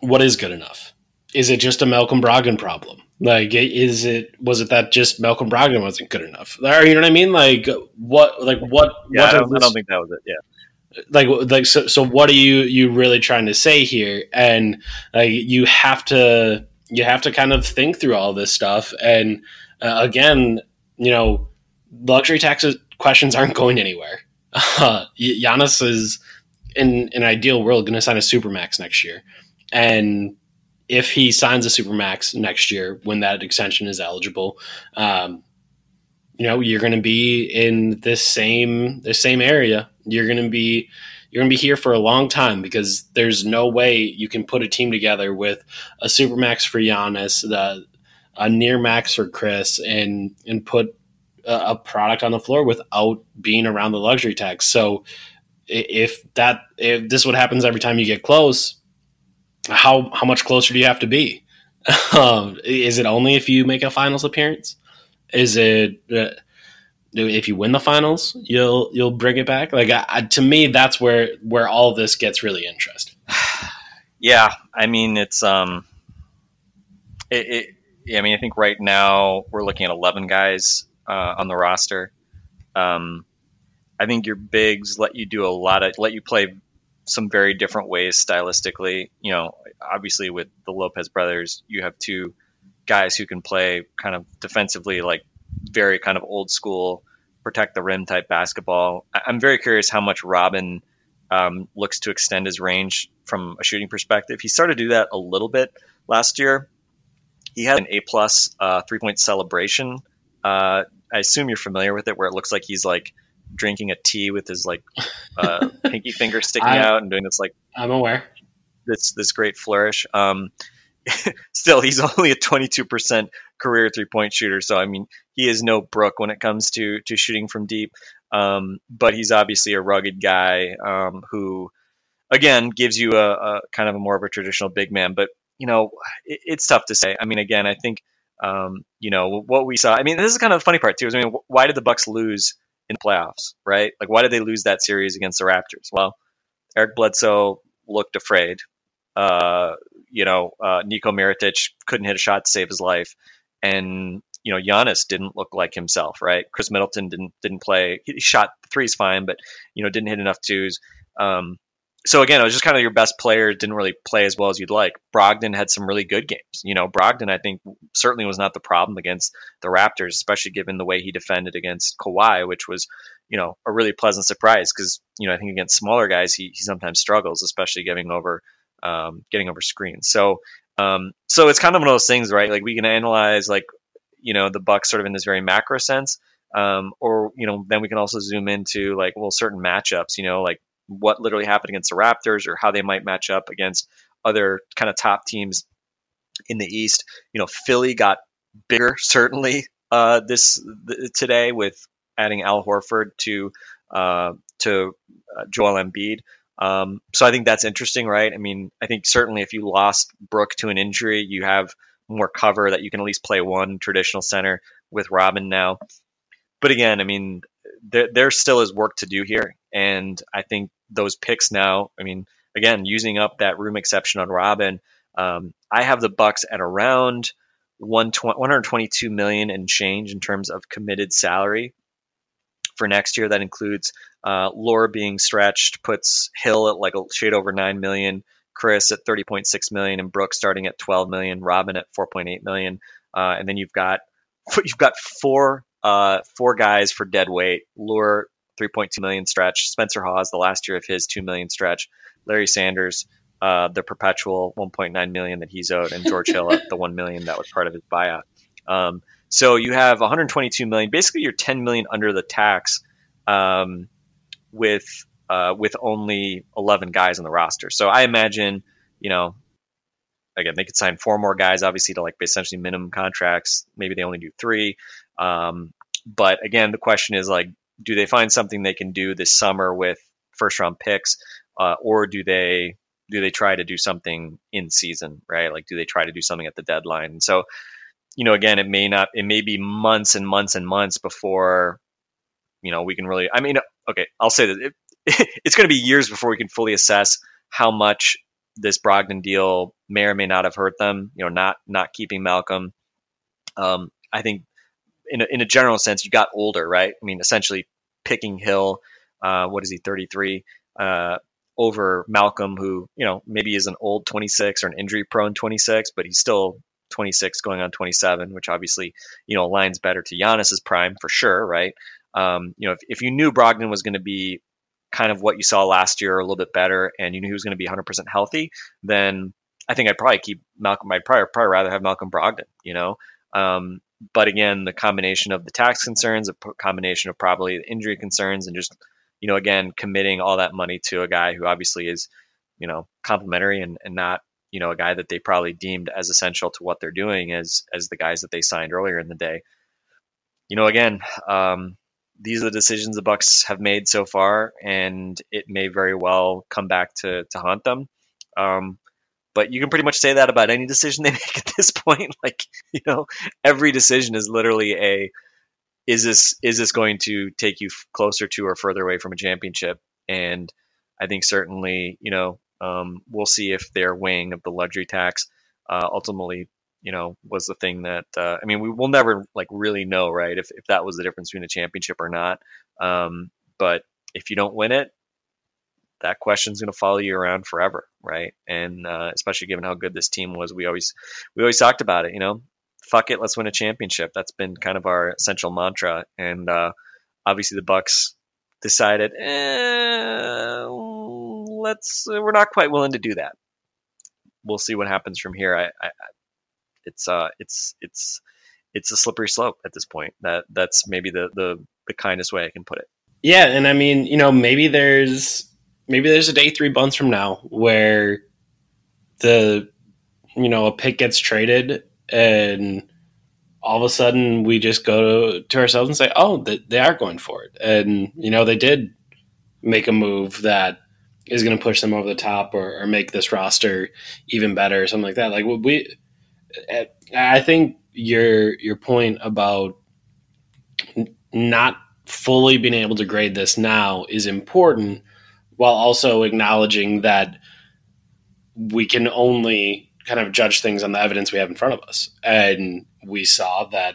what is good enough? is it just a Malcolm Brogdon problem? Like, is it, was it that just Malcolm Brogdon wasn't good enough? Or, you know what I mean? Like, what, like, what, yeah, what I, don't, this, I don't think that was it. Yeah. Like, like, so, so what are you, you really trying to say here? And like, you have to, you have to kind of think through all this stuff. And uh, again, you know, luxury tax questions aren't going anywhere. Uh, Giannis is in, in an ideal world going to sign a Supermax next year. And if he signs a Supermax next year, when that extension is eligible, um, you know, you're going to be in this same, this same area. You're going to be, you're going to be here for a long time, because there's no way you can put a team together with a Supermax for Giannis, the, a near max for Chris, and, and put a, a product on the floor without being around the luxury tax. So if that, if this is what happens every time you get close, How how much closer do you have to be? Um, is it only if you make a finals appearance? Is it uh, if you win the finals, you'll you'll bring it back? Like I, to me, that's where where all this gets really interesting. Yeah, I mean it's um, it, it. I mean I think right now we're looking at eleven guys uh, on the roster. Um, I think your bigs let you do a lot of let you play some very different ways stylistically. You know, obviously with the Lopez brothers, you have two guys who can play kind of defensively, like very kind of old school, protect the rim type basketball. I'm very curious how much Robin um, looks to extend his range from a shooting perspective. He started to do that a little bit last year. He had an A plus uh, three point celebration. Uh, I assume you're familiar with it, where it looks like he's like drinking a tea with his like uh, pinky finger sticking I, out and doing this like I'm aware this this great flourish. Um, still, he's only a twenty-two percent career three point shooter, so I mean he is no Brooke when it comes to to shooting from deep. Um, but he's obviously a rugged guy um, who, again, gives you a, a kind of a more of a traditional big man. But you know it, it's tough to say. I mean, again, I think um, you know what we saw. I mean, this is kind of the funny part too. Is I mean, why did the Bucks lose in the playoffs, right? Like, why did they lose that series against the Raptors? Well, Eric Bledsoe looked afraid. Uh, you know, uh, Nikola Mirotic couldn't hit a shot to save his life, and you know, Giannis didn't look like himself, right? Chris Middleton didn't didn't play. He shot threes fine, but you know, didn't hit enough twos. Um, so again, it was just kind of your best players didn't really play as well as you'd like. Brogdon had some really good games. You know, Brogdon, I think, certainly was not the problem against the Raptors, especially given the way he defended against Kawhi, which was, you know, a really pleasant surprise because, you know, I think against smaller guys, he, he sometimes struggles, especially getting over um, getting over screens. So um, so it's kind of one of those things, right? Like we can analyze, like, you know, the Bucks sort of in this very macro sense, um, or, you know, then we can also zoom into like, well, certain matchups, you know, like, what literally happened against the Raptors or how they might match up against other kind of top teams in the East. You know, Philly got bigger, certainly, uh, this th- today with adding Al Horford to, uh, to uh, Joel Embiid. Um, so I think that's interesting, right? I mean, I think certainly if you lost Brooke to an injury, you have more cover that you can at least play one traditional center with Robin now. But again, I mean, there, there still is work to do here. And I think those picks now, I mean, again, using up that room exception on Robin, um, I have the Bucks at around one hundred twenty-two million and change in terms of committed salary for next year. That includes uh, Lore being stretched, puts Hill at like a shade over nine million, Chris at thirty point six million, and Brooke starting at twelve million, Robin at four point eight million. Uh, and then you've got, you've got four, uh, four guys for dead weight. Lure, three point two million stretch. Spencer Hawes, the last year of his two million stretch. Larry Sanders, uh, the perpetual one point nine million that he's owed, and George Hill at the one million that was part of his buyout. Um, so you have one hundred twenty-two million. Basically, you're ten million under the tax, um, with uh, with only eleven guys on the roster. So I imagine, you know, again, they could sign four more guys, obviously, to like essentially minimum contracts. Maybe they only do three. Um, but again, the question is like, do they find something they can do this summer with first round picks, uh, or do they do they try to do something in season, right? Like, do they try to do something at the deadline? And so, you know, again, it may not, it may be months and months and months before, you know, we can really, I mean, okay, I'll say that it, it's going to be years before we can fully assess how much this Brogdon deal may or may not have hurt them, you know, not not keeping Malcolm. Um, I think in a, in a general sense, you got older, right? I mean, essentially picking Hill, uh, what is he, thirty-three, uh, over Malcolm, who, you know, maybe is an old twenty-six or an injury-prone twenty-six, but he's still twenty-six going on twenty-seven, which obviously, you know, aligns better to Giannis's prime for sure, right? Um, you know, if, if you knew Brogdon was going to be kind of what you saw last year, or a little bit better, and you knew he was going to be one hundred percent healthy, then I think I'd probably keep Malcolm. I'd probably, probably rather have Malcolm Brogdon, you know? Um, but again, the combination of the tax concerns, a combination of probably the injury concerns, and just, you know, again, committing all that money to a guy who obviously is, you know, complimentary and, and not, you know, a guy that they probably deemed as essential to what they're doing as, as the guys that they signed earlier in the day. You know, again, um, these are the decisions the Bucks have made so far, and it may very well come back to, to haunt them. Um, But you can pretty much say that about any decision they make at this point. Like, you know, every decision is literally a, is this is this going to take you closer to or further away from a championship? And I think certainly, you know, um, we'll see if their weighing of the luxury tax uh, ultimately, you know, was the thing that, uh, I mean, we will never like really know, right, if, if that was the difference between a championship or not. Um, but if you don't win it, that question's going to follow you around forever, right? And uh, especially given how good this team was, we always we always talked about it, you know, fuck it, let's win a championship. That's been kind of our essential mantra. And uh, obviously the Bucks decided, eh, let's we're not quite willing to do that. We'll see what happens from here. I, I it's uh it's it's it's a slippery slope at this point. That that's maybe the the, the kindest way I can put it. Yeah, and I mean, you know, maybe there's Maybe there's a day three months from now where the, you know, a pick gets traded and all of a sudden we just go to, to ourselves and say, oh, they, they are going for it. And, you know, they did make a move that is going to push them over the top or, or make this roster even better or something like that. Like we, I think your, your point about not fully being able to grade this now is important, while also acknowledging that we can only kind of judge things on the evidence we have in front of us. And we saw that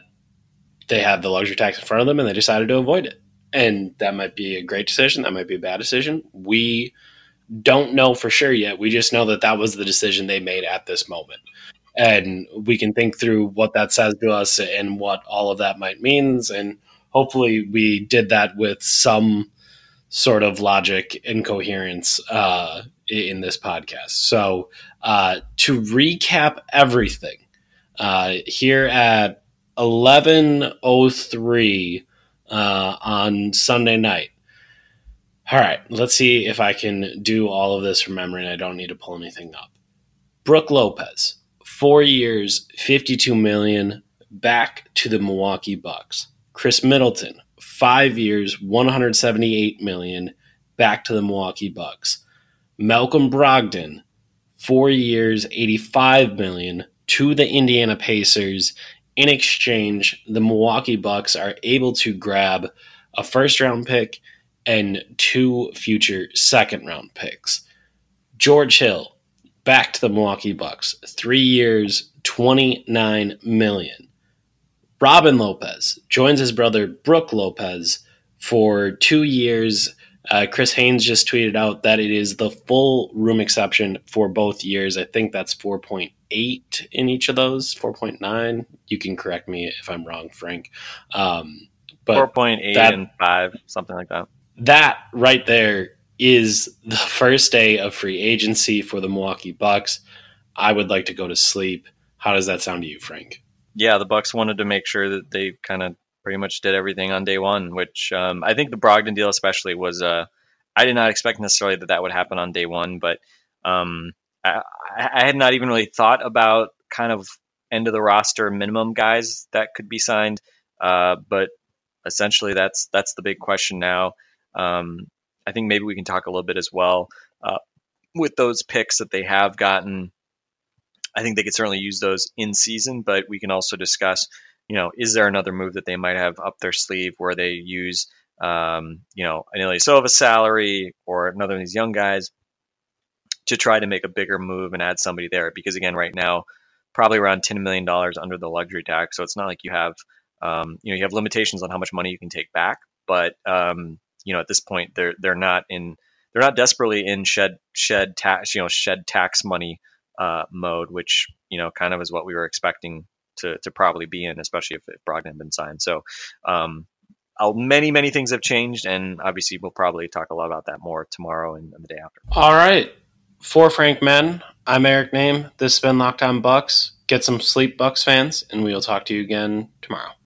they had the luxury tax in front of them and they decided to avoid it. And that might be a great decision. That might be a bad decision. We don't know for sure yet. We just know that that was the decision they made at this moment. And we can think through what that says to us and what all of that might means. And hopefully we did that with some sort of logic and coherence uh, in this podcast. So uh, to recap everything, uh, here at eleven oh three uh, on Sunday night. All right, let's see if I can do all of this from memory and I don't need to pull anything up. Brooke Lopez, four years, fifty-two million dollars, back to the Milwaukee Bucks. Chris Middleton, Five years, one hundred seventy-eight million dollars, back to the Milwaukee Bucks. Malcolm Brogdon, four years, eighty-five million dollars, to the Indiana Pacers. In exchange, the Milwaukee Bucks are able to grab a first-round pick and two future second-round picks. George Hill, back to the Milwaukee Bucks, three years, twenty-nine million dollars. Robin Lopez joins his brother, Brooke Lopez, for two years. Uh, Chris Haynes just tweeted out that it is the full room exception for both years. I think that's four point eight in each of those, four point nine. You can correct me if I'm wrong, Frank. Um, but four point eight that, and five, something like that. That right there is the first day of free agency for the Milwaukee Bucks. I would like to go to sleep. How does that sound to you, Frank? Yeah, the Bucks wanted to make sure that they kind of pretty much did everything on day one, which um, I think the Brogdon deal especially was, uh, I did not expect necessarily that that would happen on day one, but um, I, I had not even really thought about kind of end of the roster minimum guys that could be signed. Uh, but essentially that's, that's the big question now. Um, I think maybe we can talk a little bit as well uh, with those picks that they have gotten. I think they could certainly use those in season, but we can also discuss, you know, is there another move that they might have up their sleeve where they use, um, you know, an Ilyasova salary or another of these young guys to try to make a bigger move and add somebody there. Because again, right now, probably around ten million dollars under the luxury tax. So it's not like you have, um, you know, you have limitations on how much money you can take back. But, um, you know, at this point, they're they're not in, they're not desperately in shed shed tax, you know, shed tax money uh, mode, which, you know, kind of is what we were expecting to to probably be in, especially if, if Brogdon had been signed. So um, I'll, many, many things have changed. And obviously, we'll probably talk a lot about that more tomorrow and, and the day after. All right. For Frank Madden, I'm Eric Nehm. This has been Locked On Bucks. Get some sleep, Bucks fans, and we'll talk to you again tomorrow.